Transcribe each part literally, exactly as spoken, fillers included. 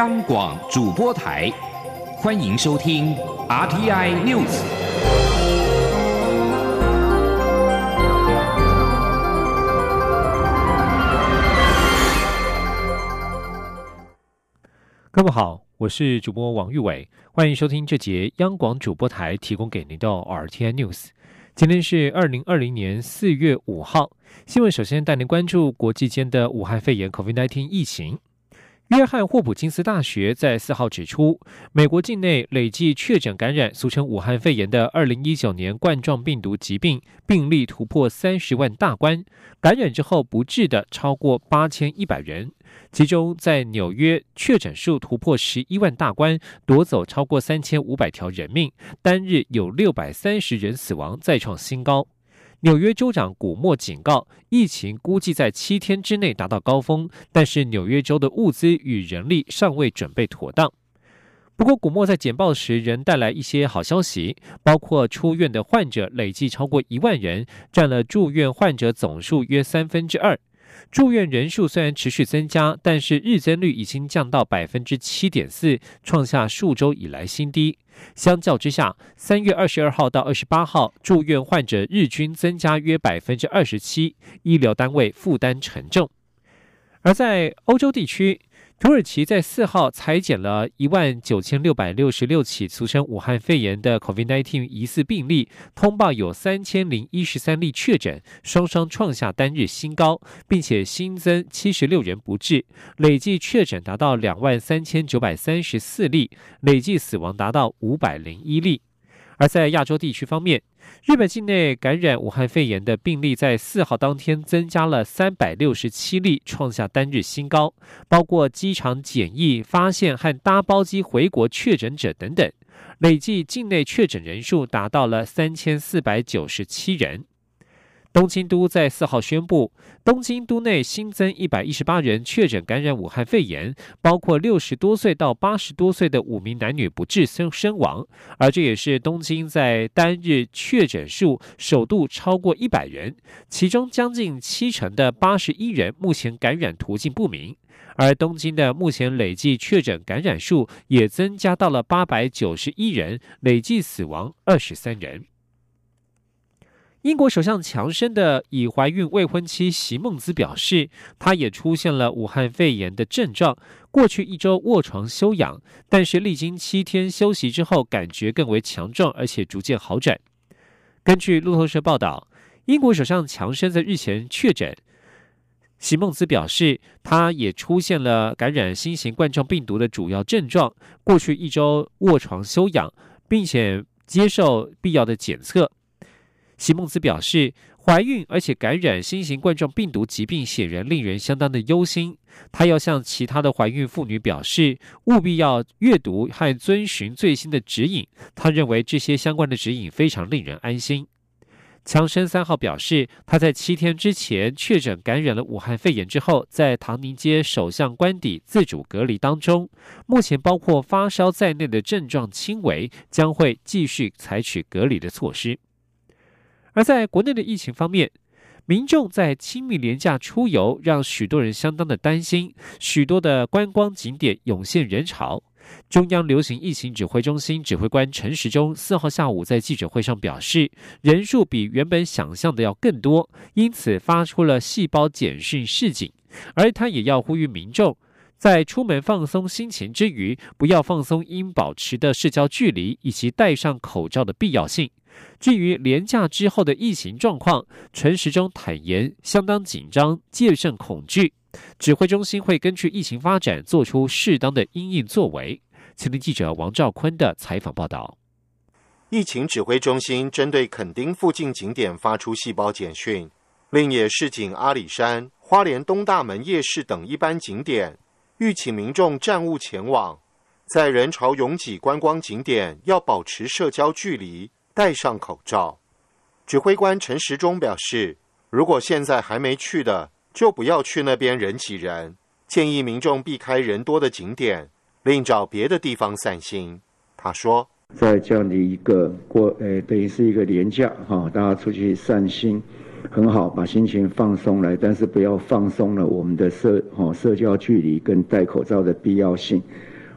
央广主播台，欢迎收听 R T I News。各位好，我是主播王玉伟，欢迎收听这节央广主播台提供给您的 R T I News。今天是二零二零年四月五号，新闻首先带您关注国际间的武汉肺炎 COVID 十九 疫情。约翰霍普金斯大学在四号指出，美国境内累计确诊感染俗称武汉肺炎的二零一九年冠状病毒疾病病例突破三十万大关，感染之后不治的超过八千一百人，其中在纽约确诊数突破十一万大关，夺走超过三千五百条人命，单日有六百三十人死亡，再创新高。纽约州长古默警告，疫情估计在七天之内达到高峰，但是纽约州的物资与人力尚未准备妥当。不过古默在简报时仍带来一些好消息，包括出院的患者累计超过一万人，占了住院患者总数约三分之二。住院人数虽然持续增加，但是日增率已经降到 百分之七点四， 创下数周以来新低。相较之下 ,三月二十二号到二十八号住院患者日均增加约 百分之二十七， 医疗单位负担沉重。而在欧洲地区，土耳其在四号裁减了 一万九千六百六十六 起俗称武汉肺炎的 COVID 十九 疑似病例，通报有三千零一十三例确诊，双双创下单日新高，并且新增七十六人不治，累计确诊达到 两万三千九百三十四 例，累计死亡达到五百零一例。而在亚洲地区方面，日本境内感染武汉肺炎的病例在四号当天增加了三百六十七例，创下单日新高，包括机场检疫发现和搭包机回国确诊者等等，累计境内确诊人数达到了三千四百九十七人。东京都在四号宣布，东京都内新增一百一十八人确诊感染武汉肺炎，包括六十多岁到八十多岁的五名男女不治身亡，而这也是东京在单日确诊数首度超过一百人，其中将近七成的八十一人目前感染途径不明，而东京的目前累计确诊感染数也增加到了八百九十一人，累计死亡二十三人。英国首相强生的已怀孕未婚妻席梦兹表示，她也出现了武汉肺炎的症状，过去一周卧床休养，但是历经七天休息之后，感觉更为强壮，而且逐渐好转。根据路透社报道，英国首相强生在日前确诊，席梦兹表示，她也出现了感染新型冠状病毒的主要症状，过去一周卧床休养，并且接受必要的检测。席梦兹表示，怀孕而且感染新型冠状病毒疾病显然令人相当的忧心，她要向其他的怀孕妇女表示，务必要阅读和遵循最新的指引，她认为这些相关的指引非常令人安心。强生三号表示，他在七天之前确诊感染了武汉肺炎之后，在唐宁街首相官邸自主隔离当中，目前包括发烧在内的症状轻微，将会继续采取隔离的措施。而在国内的疫情方面，民众在清明连假出游，让许多人相当的担心，许多的观光景点涌现人潮。中央流行疫情指挥中心指挥官陈时中四号下午在记者会上表示，人数比原本想象的要更多，因此发出了细胞简讯示警，而他也要呼吁民众在出门放松心情之余，不要放松应保持的社交距离以及戴上口罩的必要性。至于连假之后的疫情状况，陈时中坦言相当紧张，戒慎恐惧，指挥中心会根据疫情发展做出适当的因应作为。前天记者王兆坤的采访报道。疫情指挥中心针对垦丁附近景点发出细胞简讯，另也示警阿里山、花莲东大门夜市等一般景点，预请民众暂勿前往，在人潮拥挤观光景点要保持社交距离，戴上口罩。指挥官陈时中表示，如果现在还没去的，就不要去那边人挤人，建议民众避开人多的景点，另找别的地方散心。他说，在这样的一个过，呃，等于是一个连假哈，大家出去散心。很好，把心情放松来，但是不要放松了我们的社、哦、社交距离跟戴口罩的必要性。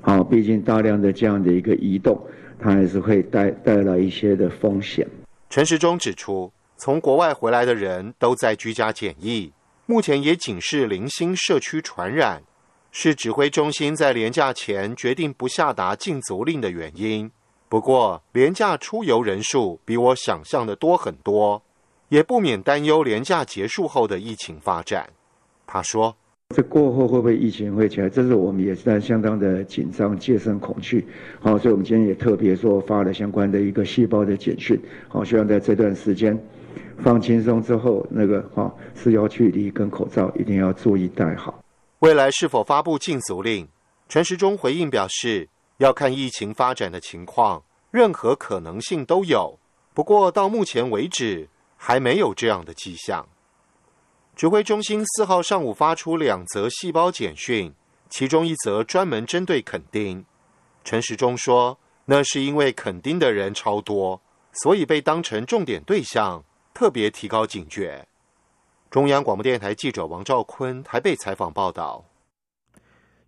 啊，毕竟大量的这样的一个移动，它还是会带带来一些的风险。陈时中指出，从国外回来的人都在居家检疫，目前也仅是零星社区传染，是指挥中心在连假前决定不下达禁足令的原因。不过，连假出游人数比我想象的多很多，也不免担忧连假结束后的疫情发展。他说：“这过后会不会疫情会起来？这是我们也是在相当的紧张、戒慎、恐惧。好，所以我们今天也特别说发了相关的一个细胞的简讯。好，希望在这段时间放轻松之后，那个好社交距离跟口罩一定要注意戴好。未来是否发布禁足令？”陈时中回应表示，要看疫情发展的情况，任何可能性都有。不过到目前为止，还没有这样的迹象。指挥中心四号上午发出两则细胞简讯，其中一则专门针对墾丁。陈时中说，那是因为墾丁的人超多，所以被当成重点对象，特别提高警觉。中央广播电台记者王兆坤台北采访报道。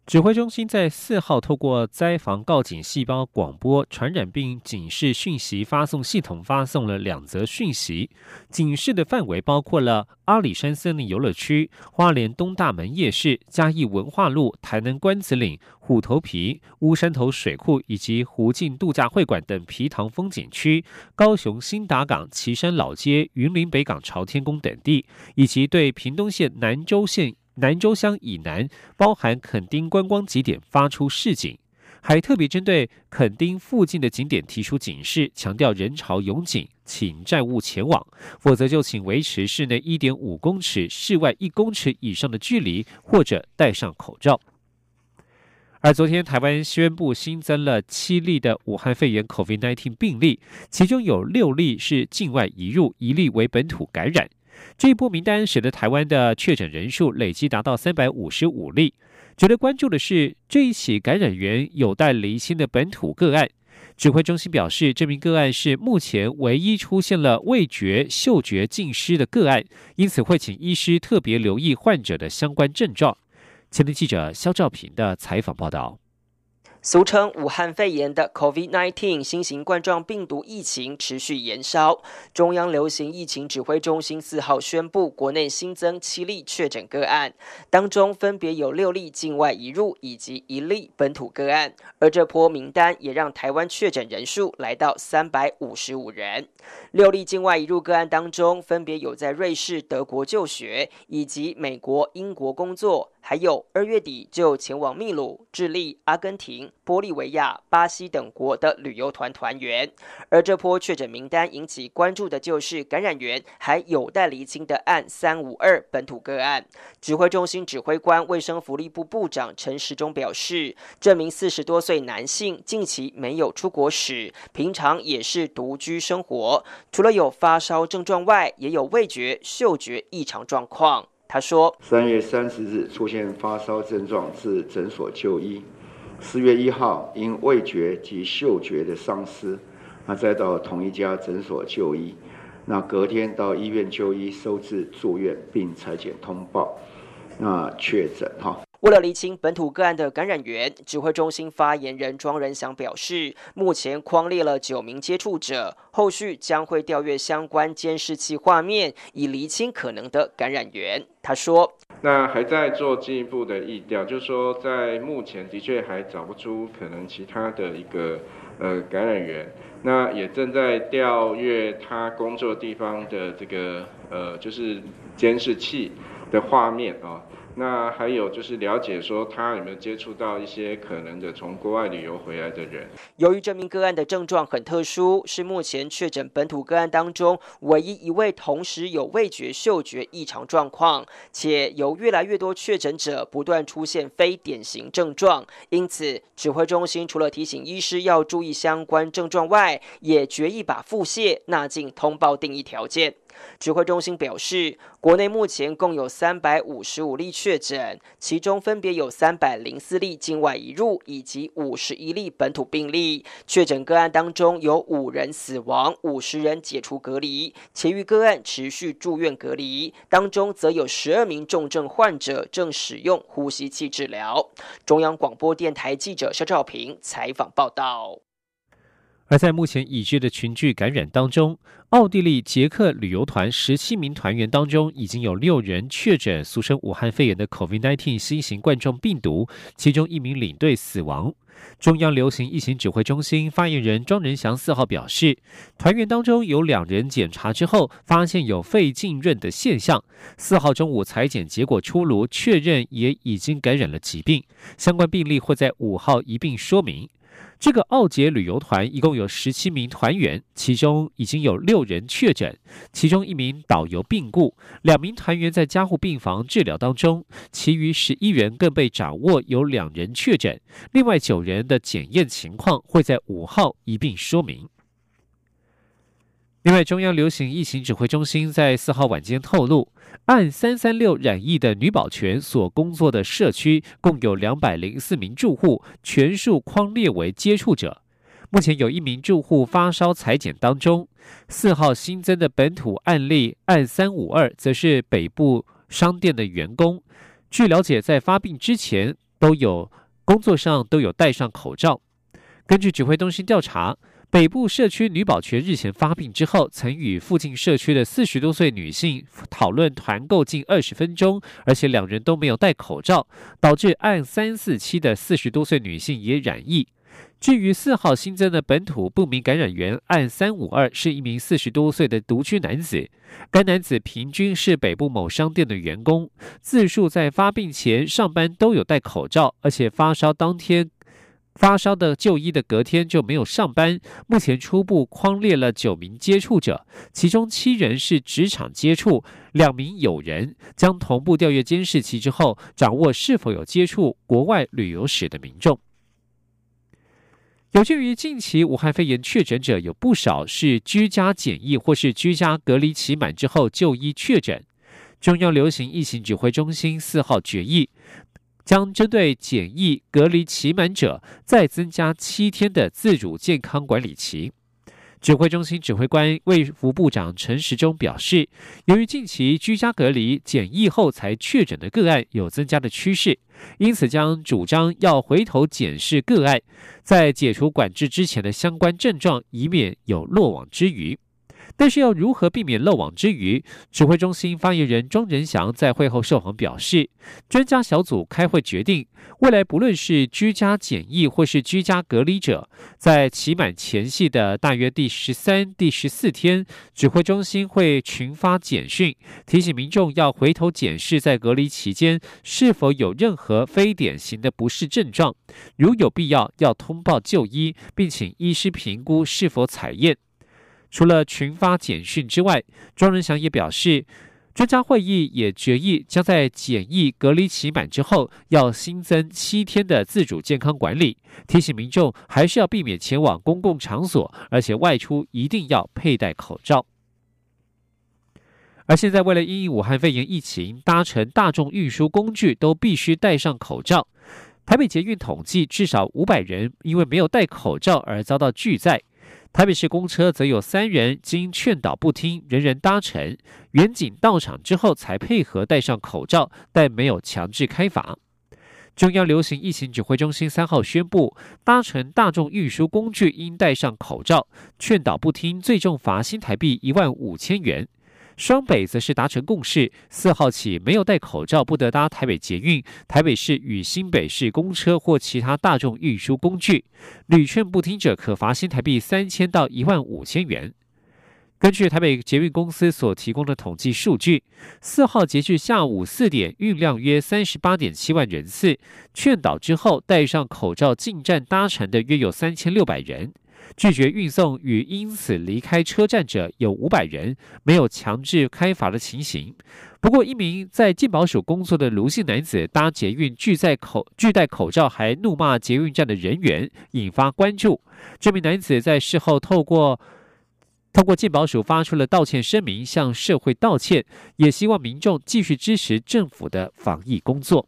指挥中心在四号透过灾防告警细胞广播传染病警示讯息发送系统发送了两则讯息，警示的范围包括了阿里山森林游乐区、花莲东大门夜市、嘉义文化路、台南关子岭、虎头皮、乌山头水库以及湖境度假会馆等皮塘风景区，高雄新达港、旗山老街、云林北港朝天宫等地，以及对屏东县南州县南州乡以南包含墾丁观光景点发出示警，还特别针对墾丁附近的景点提出警示，强调人潮拥挤，请暂勿前往，否则就请维持室内 一点五 公尺、室外一公尺以上的距离，或者戴上口罩。而昨天台湾宣布新增了七例的武汉肺炎 COVID 十九 病例，其中有六例是境外移入，一例为本土感染。这一波名单使得台湾的确诊人数累计达到三百五十五例。值得关注的是，这一起感染源有待厘清的本土个案。指挥中心表示，这名个案是目前唯一出现了味觉、嗅觉尽失的个案，因此会请医师特别留意患者的相关症状。前天记者肖兆平的采访报道。俗称武汉肺炎的 COVID 十九 新型冠状病毒疫情持续延烧，中央流行疫情指挥中心四号宣布，国内新增七例确诊个案，当中分别有六例境外移入以及一例本土个案，而这波名单也让台湾确诊人数来到三百五十五人。六例境外移入个案当中，分别有在瑞士、德国就学以及美国、英国工作，还有二月底就前往秘鲁、智利、阿根廷、玻利维亚、巴西等国的旅游团团员。而这波确诊名单引起关注的就是感染源还有待厘清的案三五二本土个案。指挥中心指挥官卫生福利部部长陈时中表示，这名四十多岁男性近期没有出国史，平常也是独居生活，除了有发烧症状外，也有味觉、嗅觉异常状况。他说，三月三十日出现发烧症状，至诊所就医。四月一号因味觉及嗅觉的丧失，那再到同一家诊所就医。那隔天到医院就医收治住院，并裁剪通报，那确诊哈。为了厘清本土个案的感染源，指挥中心发言人庄仁祥表示，目前匡列了九名接触者，后续将会调阅相关监视器画面，以厘清可能的感染源。他说，那还在做进一步的疫调，就是说在目前的确还找不出可能其他的一个呃感染源，那也正在调阅他工作地方的这个呃就是监视器的画面啊。那还有就是了解说他有没有接触到一些可能的从国外旅游回来的人。由于这名个案的症状很特殊，是目前确诊本土个案当中唯一一位同时有味觉、嗅觉异常状况，且有越来越多确诊者不断出现非典型症状，因此指挥中心除了提醒医师要注意相关症状外，也决议把腹泻纳进通报定义条件。指挥中心表示，国内目前共有三百五十五例确诊，其中分别有三百零四例境外移入以及五十一例本土病例。确诊个案当中有五人死亡，五十人解除隔离，其余个案持续住院隔离。当中则有十二名重症患者正使用呼吸器治疗。中央广播电台记者肖兆平采访报道。而在目前已知的群聚感染当中，奥地利捷克旅游团十七名团员当中已经有六人确诊俗称武汉肺炎的 COVID 十九 新型冠状病毒，其中一名领队死亡。中央流行疫情指挥中心发言人庄人祥四号表示，团员当中有两人检查之后发现有肺浸润的现象，四号中午采检结果出炉，确认也已经感染了疾病，相关病例会在五号一并说明。这个奥捷旅游团一共有十七名团员，其中已经有六人确诊，其中一名导游病故，两名团员在加护病房治疗当中，其余十一人更被掌握有两人确诊，另外九人的检验情况会在五号一并说明。另外，中央流行疫情指挥中心在四号晚间透露，按三三六染疫的女保全所工作的社区共有两百零四名住户，全数匡列为接触者。目前有一名住户发烧采检当中。四号新增的本土案例按三五二则是北部商店的员工，据了解在发病之前都有工作上都有戴上口罩。根据指挥中心调查，北部社区女保全日前发病之后，曾与附近社区的四十多岁女性讨论团购近二十分钟，而且两人都没有戴口罩，导致按三四七的四十多岁女性也染疫。至于四号新增的本土不明感染源按三五二是一名四十多岁的独居男子，该男子平均是北部某商店的员工，自述在发病前上班都有戴口罩，而且发烧当天。发烧的就医的隔天就没有上班，目前初步匡列了九名接触者，其中七人是职场接触，两名友人，将同步调阅监视器之后，掌握是否有接触国外旅游史的民众。有鉴于近期武汉肺炎确诊者有不少是居家检疫或是居家隔离期满之后就医确诊，中央流行疫情指挥中心四号决议，将针对检疫隔离期满者再增加七天的自主健康管理期。指挥中心指挥官卫福部长陈时中表示，由于近期居家隔离检疫后才确诊的个案有增加的趋势，因此将主张要回头检视个案，在解除管制之前的相关症状，以免有漏网之鱼。但是要如何避免漏网之鱼，指挥中心发言人庄人祥在会后受访表示，专家小组开会决定，未来不论是居家检疫或是居家隔离者，在期满前夕的大约第十三、第十四天，指挥中心会群发简讯，提醒民众要回头检视在隔离期间是否有任何非典型的不适症状，如有必要要通报就医，并请医师评估是否采验。除了群发简讯之外，庄人祥也表示，专家会议也决议将在检疫隔离期满之后，要新增七天的自主健康管理，提醒民众还是要避免前往公共场所，而且外出一定要佩戴口罩。而现在，为了因应武汉肺炎疫情，搭乘大众运输工具都必须戴上口罩。台北捷运统计，至少五百人因为没有戴口罩而遭到拒载。台北市公车则有三人经劝导不听，人人搭乘，员警到场之后才配合戴上口罩，但没有强制开罚。中央流行疫情指挥中心三号宣布，搭乘大众运输工具应戴上口罩，劝导不听最重罚新台币一万五千元。双北则是达成共识，四号起没有戴口罩不得搭台北捷运、台北市与新北市公车或其他大众运输工具，屡劝不听者可罚新台币三千到一万五千元。根据台北捷运公司所提供的统计数据，四号截至下午四点，运量约三十八点七万人次，劝导之后戴上口罩进站搭乘的约有三千六百人。拒绝运送与因此离开车站者有五百人，没有强制开罚的情形。不过，一名在健保署工作的卢姓男子搭捷运拒戴口拒戴口罩，还怒骂捷运站的人员，引发关注。这名男子在事后透过透过健保署发出了道歉声明，向社会道歉，也希望民众继续支持政府的防疫工作。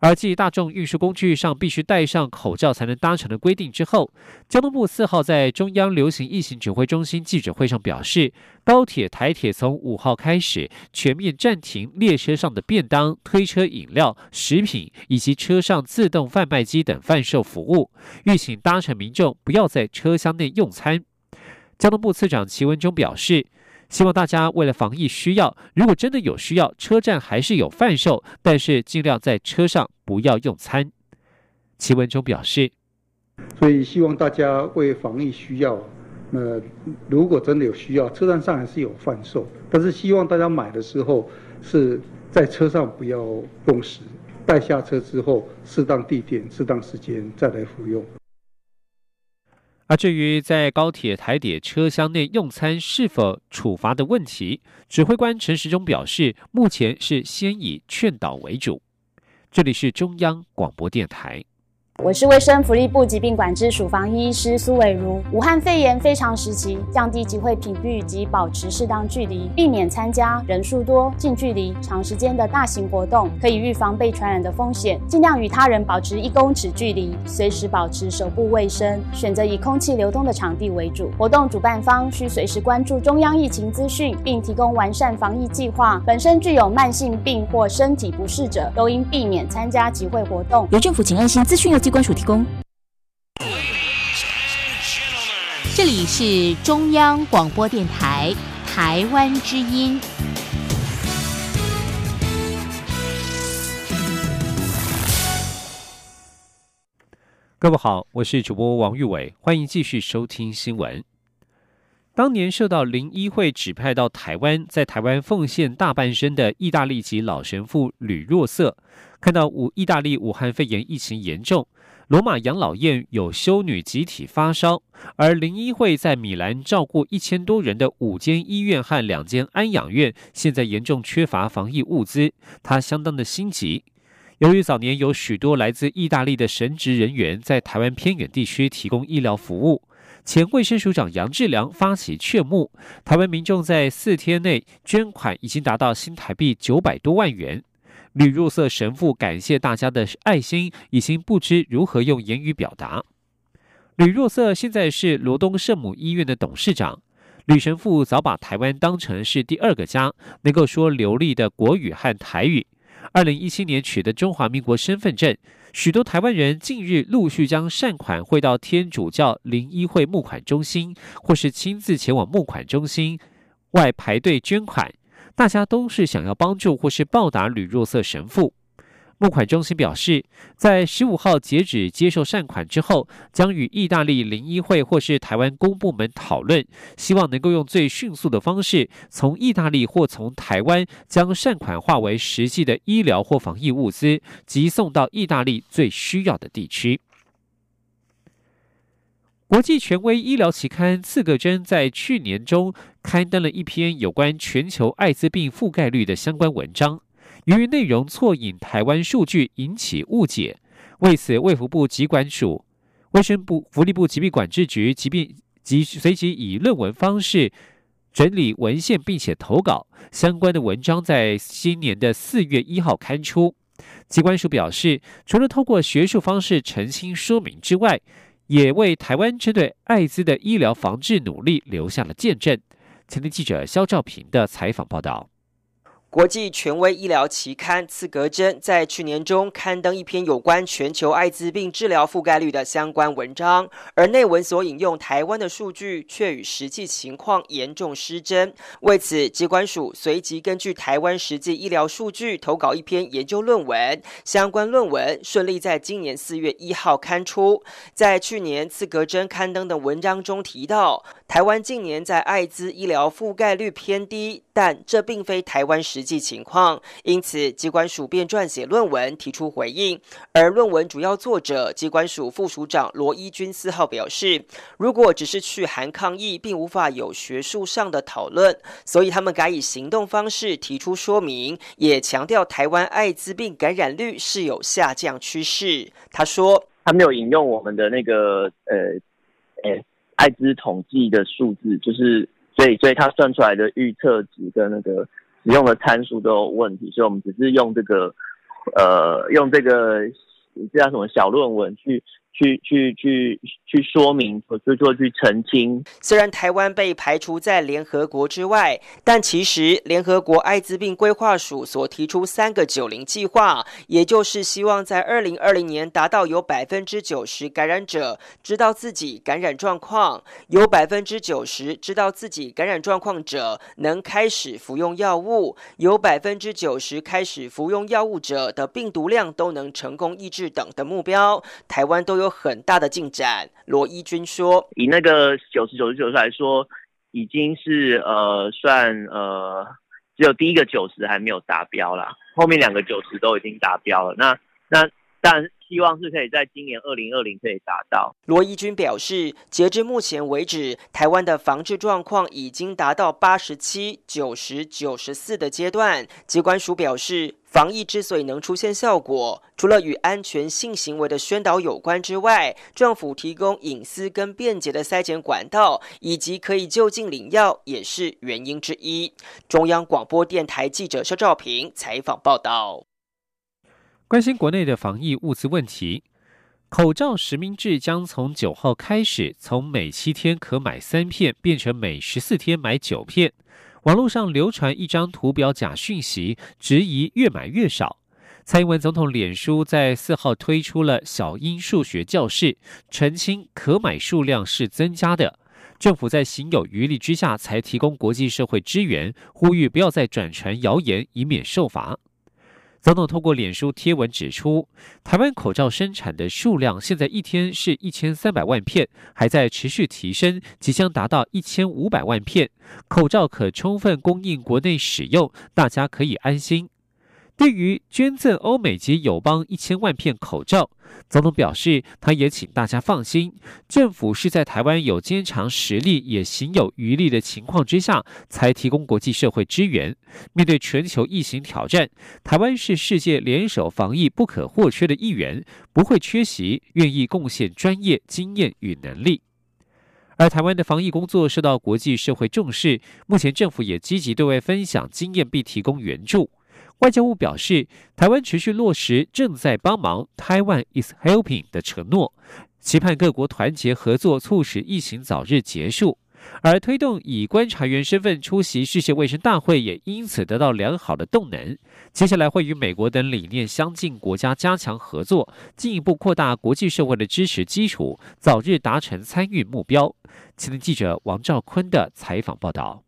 而继大众运输工具上必须戴上口罩才能搭乘的规定之后，交通部四号在中央流行疫情指挥中心记者会上表示，高铁、台铁从五号开始全面暂停列车上的便当、推车饮料、食品以及车上自动贩卖机等贩售服务，预请搭乘民众不要在车厢内用餐。交通部次长齐文忠表示，希望大家为了防疫需要，如果真的有需要，车站还是有贩售，但是尽量在车上不要用餐。齐文忠表示，所以希望大家为防疫需要，呃，如果真的有需要，车站上还是有贩售，但是希望大家买的时候是在车上不要用食，带下车之后适当地点、适当时间再来服用。而至于在高铁、台铁车厢内用餐是否处罚的问题，指挥官陈时中表示，目前是先以劝导为主。这里是中央广播电台，我是卫生福利部疾病管制署防疫医师苏伟如。武汉肺炎非常时期，降低集会频率及保持适当距离，避免参加人数多、近距离、长时间的大型活动，可以预防被传染的风险。尽量与他人保持一公尺距离，随时保持手部卫生，选择以空气流通的场地为主。活动主办方需随时关注中央疫情资讯，并提供完善防疫计划。本身具有慢性病或身体不适者，都应避免参加集会活动。由政府请安心资讯由机关署提供。这里是中央广播电台台湾之音。各位好，我是主播王玉伟，欢迎继续收听新闻。当年受到灵医会指派到台湾，在台湾奉献大半生的意大利籍老神父吕若瑟，看到武意大利武汉肺炎疫情严重，罗马养老院有修女集体发烧，而灵医会在米兰照顾一千多人的五间医院和两间安养院，现在严重缺乏防疫物资，他相当的心急。由于早年有许多来自意大利的神职人员在台湾偏远地区提供医疗服务，前卫生署长杨志良发起劝募，台湾民众在四天内捐款已经达到新台币九百多万元。吕若瑟神父感谢大家的爱心，已经不知如何用言语表达。吕若瑟现在是罗东圣母医院的董事长。吕神父早把台湾当成是第二个家，能够说流利的国语和台语。二零一七年取得中华民国身份证，许多台湾人近日陆续将善款汇到天主教灵医会募款中心，或是亲自前往募款中心外排队捐款，大家都是想要帮助或是报答吕若瑟神父。募款中心表示，在十五号截止接受善款之后，将与意大利灵医会或是台湾公部门讨论，希望能够用最迅速的方式，从意大利或从台湾将善款化为实际的医疗或防疫物资，即送到意大利最需要的地区。国际权威医疗期刊《刺格针》在去年中刊登了一篇有关全球艾滋病覆盖率的相关文章，由于内容错引台湾数据引起误解，为此卫福部疾管署、卫生部福利部疾病管制局疾病及随即以论文方式整理文献并且投稿，相关的文章在今年的四月一号刊出。疾管署表示，除了透过学术方式澄清说明之外，也为台湾针对艾滋的医疗防治努力留下了见证。前天记者肖兆平的采访报道。国际权威医疗期刊《刺格针》在去年中刊登一篇有关全球艾滋病治疗覆盖率的相关文章，而内文所引用台湾的数据却与实际情况严重失真。为此，疾管署随即根据台湾实际医疗数据投稿一篇研究论文，相关论文顺利在今年四月一号刊出。在去年《刺格针》刊登的文章中提到，台湾近年在艾滋医疗覆盖率偏低，但这并非台湾实际情况，因此疾管署便撰写论文提出回应。而论文主要作者疾管署副署长罗一军四号表示，如果只是去函抗议，并无法有学术上的讨论，所以他们改以行动方式提出说明，也强调台湾艾滋病感染率是有下降趋势。他说，他没有引用我们的那个呃，哎、欸。艾滋统计的数字，就是所以所以它算出来的预测值跟那个使用的参数都有问题，所以我们只是用这个呃用这个这叫什么小论文去。去去去去说明，我就做去澄清。虽然台湾被排除在联合国之外，但其实联合国艾滋病规划署所提出三个九零计划，也就是希望在二零二零年达到有百分之九十感染者知道自己感染状况，有百分之九十知道自己感染状况者能开始服用药物，有百分之九十开始服用药物者的病毒量都能成功抑制等的目标。台湾都有。有很大的进展，罗一君说：“以那个九十九十九来说，已经是呃算呃只有第一个九十还没有达标啦，后面两个九十都已经达标了。那那但希望是可以在今年二零二零可以达到。”罗一君表示，截至目前为止，台湾的防治状况已经达到八十七、九十、九十四的阶段。疾管署表示。防疫之所以能出现效果，除了与安全性行为的宣导有关之外，政府提供隐私跟便捷的筛检管道，以及可以就近领药，也是原因之一。中央广播电台记者肖照平采访报道。关心国内的防疫物资问题，口罩实名制将从九号开始，从每七天可买三片变成每十四天买九片。网络上流传一张图表假讯息，质疑越买越少。蔡英文总统脸书在四号推出了小英数学教室，澄清可买数量是增加的。政府在行有余力之下才提供国际社会支援，呼吁不要再转传谣言，以免受罚。总统透过脸书贴文指出，台湾口罩生产的数量现在一天是一千三百万片，还在持续提升，即将达到一千五百万片，口罩可充分供应国内使用，大家可以安心。对于捐赠欧美及友邦一千万片口罩，总统表示，他也请大家放心，政府是在台湾有坚强实力也行有余力的情况之下才提供国际社会支援。面对全球疫情挑战，台湾是世界联手防疫不可或缺的一员，不会缺席，愿意贡献专业经验与能力。而台湾的防疫工作受到国际社会重视，目前政府也积极对外分享经验并提供援助。外交部表示，台湾持续落实正在帮忙 Taiwan is helping 的承诺，期盼各国团结合作，促使疫情早日结束。而推动以观察员身份出席世界卫生大会也因此得到良好的动能，接下来会与美国等理念相近国家加强合作，进一步扩大国际社会的支持基础，早日达成参与目标。前天记者王兆坤的采访报道。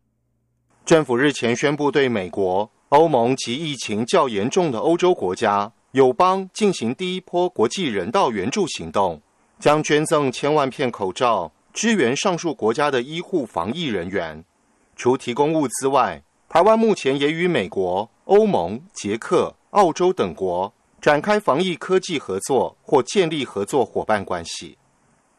政府日前宣布对美国、欧盟及疫情较严重的欧洲国家、友邦进行第一波国际人道援助行动，将捐赠千万片口罩，支援上述国家的医护防疫人员。除提供物资外，台湾目前也与美国、欧盟、捷克、澳洲等国展开防疫科技合作或建立合作伙伴关系。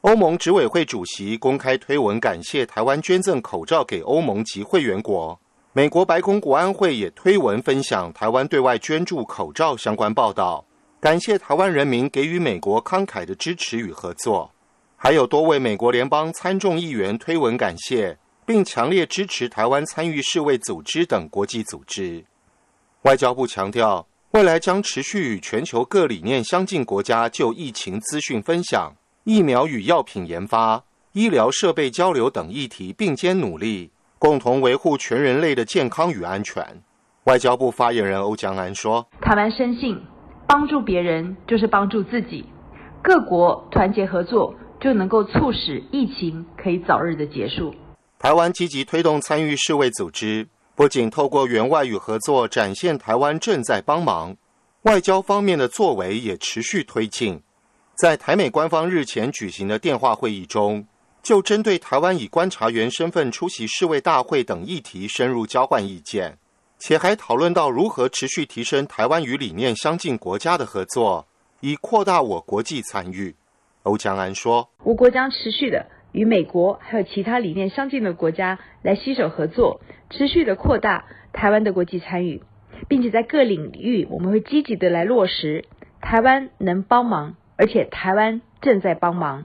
欧盟执委会主席公开推文感谢台湾捐赠口罩给欧盟及会员国。美国白宫国安会也推文分享台湾对外捐助口罩相关报道，感谢台湾人民给予美国慷慨的支持与合作。还有多位美国联邦参众议员推文感谢，并强烈支持台湾参与世卫组织等国际组织。外交部强调，未来将持续与全球各理念相近国家就疫情资讯分享、疫苗与药品研发、医疗设备交流等议题并肩努力，共同维护全人类的健康与安全。外交部发言人欧江安说，台湾深信帮助别人就是帮助自己，各国团结合作就能够促使疫情可以早日的结束。台湾积极推动参与世卫组织，不仅透过援外与合作展现台湾正在帮忙，外交方面的作为也持续推进。在台美官方日前举行的电话会议中，就针对台湾以观察员身份出席世卫大会等议题深入交换意见，且还讨论到如何持续提升台湾与理念相近国家的合作，以扩大我国际参与。欧江安说，我国将持续的与美国还有其他理念相近的国家来携手合作，持续的扩大台湾的国际参与，并且在各领域我们会积极的来落实台湾能帮忙，而且台湾正在帮忙。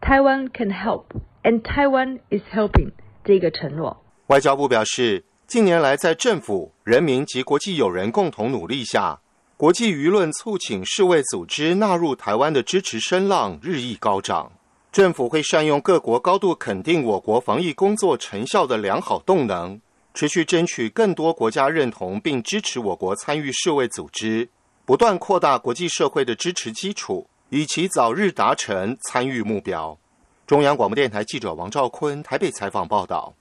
Taiwan can help. and Taiwan is helping 这个承诺。外交部表示，近年来在政府、人民及国际友人共同努力下，国际舆论促请世卫组织纳入台湾的支持声浪日益高涨。政府会善用各国高度肯定我国防疫工作成效的良好动能，持续争取更多国家认同并支持我国参与世卫组织，不断扩大国际社会的支持基础，以期早日达成参与目标。中央广播电台记者王兆坤台北采访报道。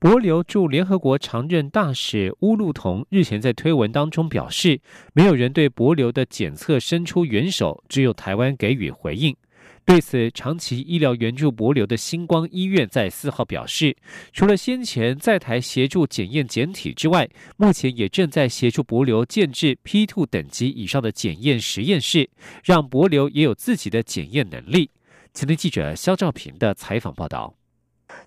帛琉驻联合国常任大使乌路彤日前在推文当中表示，没有人对帛琉的检测伸出援手，只有台湾给予回应。对此，长期医疗援助帛琉的星光医院在四号表示，除了先前在台协助检验检体之外，目前也正在协助帛琉建置 P 二 等级以上的检验实验室，让帛琉也有自己的检验能力。前天记者肖兆平的采访报道。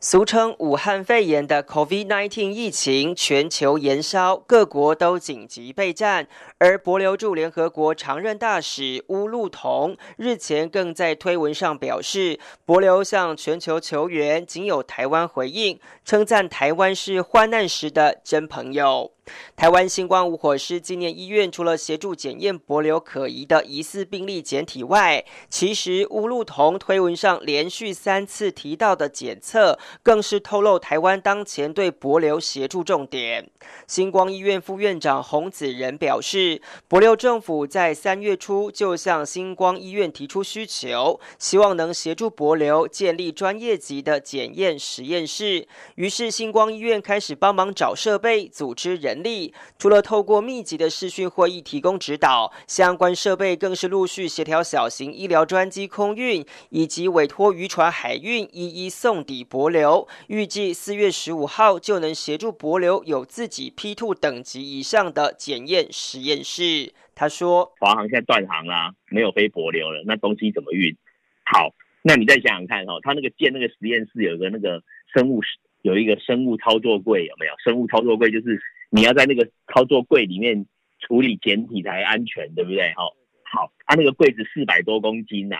俗称武汉肺炎的 COVID 十九 疫情全球延烧，各国都紧急备战，而帛琉驻联合国常任大使乌路彤日前更在推文上表示，帛琉向全球求援仅有台湾回应，称赞台湾是患难时的真朋友。台湾星光无火狮纪念医院除了协助检验帛琉可疑的疑似病例检体外，其实乌路彤推文上连续三次提到的检测，更是透露台湾当前对帛琉协助重点。星光医院副院长洪子仁表示，帛琉政府在三月初就向星光医院提出需求，希望能协助帛琉建立专业级的检验实验室，于是星光医院开始帮忙找设备、组织人力，除了透过密集的视讯会议提供指导，相关设备更是陆续协调小型医疗专机空运，以及委托渔船海运一一送抵帛琉。预计四月十五号就能协助帛琉有自己 P 二 等级以上的检验实验室。他说，华航现在断航啦、啊，没有飞帛琉了，那东西怎么运？好，那你再想想看哦，他那个建那个实验室有一个那个生物有一个生物操作柜，有没有？生物操作柜就是你要在那个操作柜里面处理检体才安全，对不对？哦、好，啊，那个柜子四百多公斤啊，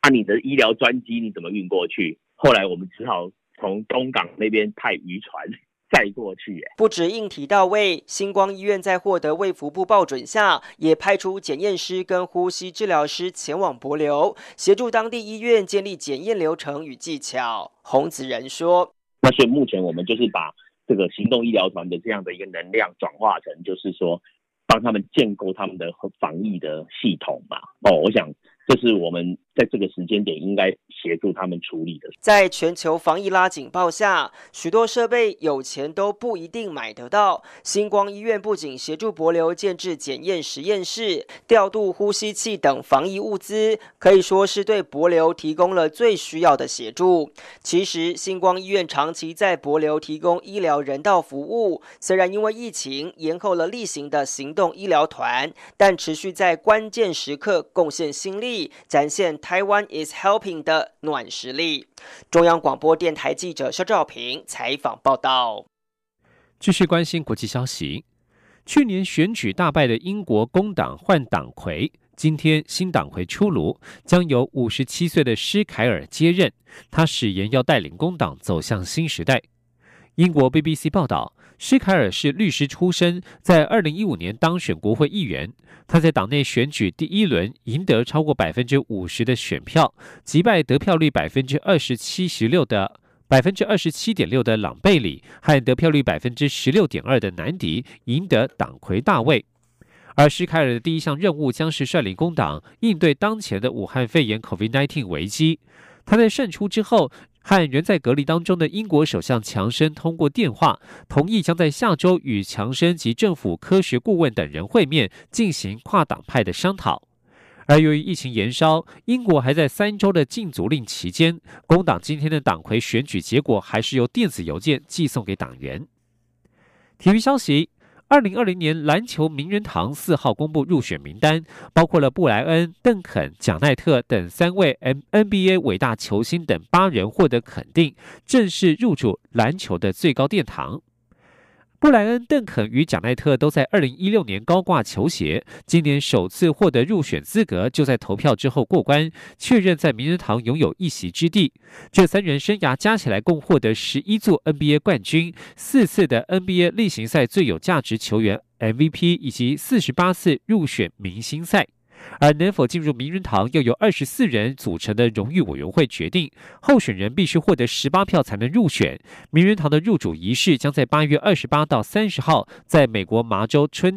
啊，你的医疗专机你怎么运过去？后来我们只好从东港那边派渔船载过去。不止硬体到位，星光医院在获得卫福部报准下，也派出检验师跟呼吸治疗师前往帛琉，协助当地医院建立检验流程与技巧。洪子仁说，那所以目前我们就是把这个行动医疗团的这样的一个能量转化成，就是说帮他们建构他们的防疫的系统嘛。哦，我想这是我们在这个时间点应该协助他们处理的。在全球防疫拉警报下，许多设备有钱都不一定买得到。星光医院不仅协助帛琉建置检验实验室，调度呼吸器等防疫物资，可以说是对帛琉提供了最需要的协助。其实星光医院长期在帛琉提供医疗人道服务，虽然因为疫情延后了例行的行动医疗团，但持续在关键时刻贡献心力，展现台湾 is helping 的暖实力。中央广播电台记者肖兆平采访报道。继续关心国际消息，去年选举大败的英国工党换党魁，今天新党魁出炉，将由五十七岁的施凯尔接任，他誓言要带领工党走向新时代。英国 B B C 报道，施凯尔是律师出身，在二零一五年当选国会议员。他在党内选举第一轮赢得超过 百分之五十 的选票，击败得票率 百分之二十七点六 的 百分之二十七点六 的朗贝里和得票率 百分之十六点二 的南迪，赢得党魁大位。而施凯尔的第一项任务将是率领工党应对当前的武汉肺炎 COVID 十九 危机。他在胜出之后和仍在隔离当中的英国首相强生通过电话，同意将在下周与强生及政府科学顾问等人会面，进行跨党派的商讨。而由于疫情延烧，英国还在三周的禁足令期间，工党今天的党魁选举结果还是由电子邮件寄送给党员。体育消息，二零二零年篮球名人堂四号公布入选名单，包括了布莱恩、邓肯、贾奈特等三位 N B A 伟大球星等八人获得肯定，正式入主篮球的最高殿堂。布莱恩·邓肯与贾奈特都在二零一六年高挂球鞋，今年首次获得入选资格，就在投票之后过关，确认在名人堂拥有一席之地。这三人生涯加起来共获得十一座 N B A 冠军、四次的 N B A 例行赛最有价值球员 M V P 以及四十八次入选明星赛。而能否进入名人堂，又由二十四人组成的荣誉委员会决定，候选人必须获得十八票才能入选。名人堂的入主仪式将在八月二十八到三十号在美国麻州春